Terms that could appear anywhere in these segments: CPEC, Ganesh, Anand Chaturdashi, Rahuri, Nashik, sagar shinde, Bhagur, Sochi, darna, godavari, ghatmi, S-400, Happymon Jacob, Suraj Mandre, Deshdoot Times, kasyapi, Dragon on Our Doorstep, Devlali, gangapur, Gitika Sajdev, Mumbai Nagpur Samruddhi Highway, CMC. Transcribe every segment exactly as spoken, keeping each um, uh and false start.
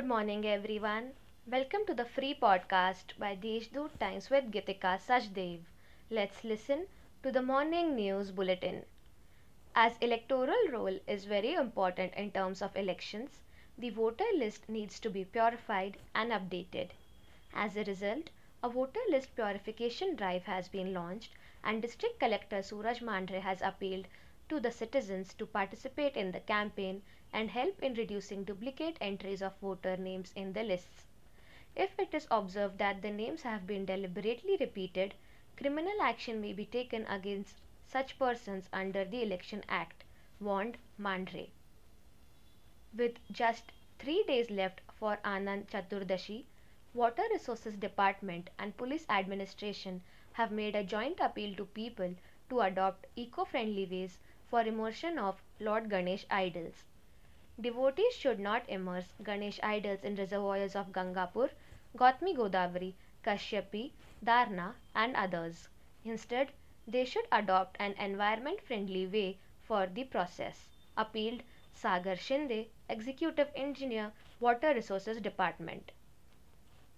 Good morning everyone. Welcome to the free podcast by Deshdoot Times with Gitika Sajdev. Let's listen to the morning news bulletin. As electoral roll is very important in terms of elections, the voter list needs to be purified and updated. As a result, a voter list purification drive has been launched and District Collector Suraj Mandre has appealed to the citizens to participate in the campaign and help in reducing duplicate entries of voter names in the lists. If it is observed that the names have been deliberately repeated, criminal action may be taken against such persons under the Election Act, warned Mandre. With just three days left for Anand Chaturdashi, Water Resources Department and Police Administration have made a joint appeal to people to adopt eco-friendly ways for immersion of Lord Ganesh idols. Devotees should not immerse Ganesh idols in reservoirs of Gangapur, Ghatmi, Godavari, Kasyapi, Darna and others. Instead, they should adopt an environment-friendly way for the process, appealed Sagar Shinde, Executive Engineer, Water Resources Department.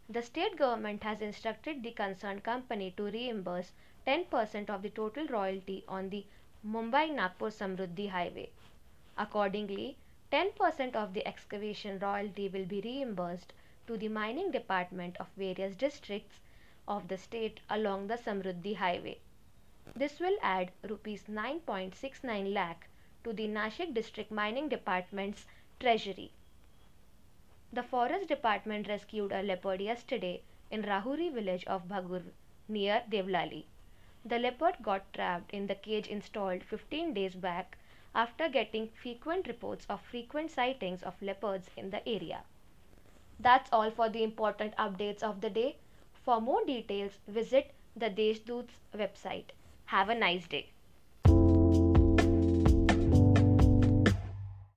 The state government has instructed the concerned company to reimburse ten percent of the total royalty on the Mumbai Nagpur Samruddhi Highway. Accordingly, ten percent of the excavation royalty will be reimbursed to the mining department of various districts of the state along the Samruddhi Highway. This will add rupees nine point six nine lakh to the Nashik district mining department's treasury. The forest department rescued a leopard yesterday in Rahuri village of Bhagur near Devlali. The leopard got trapped in the cage installed fifteen days back after getting frequent reports of frequent sightings of leopards in the area. That's all for the important updates of the day. For more details, visit the Deshdoot's website. Have a nice day.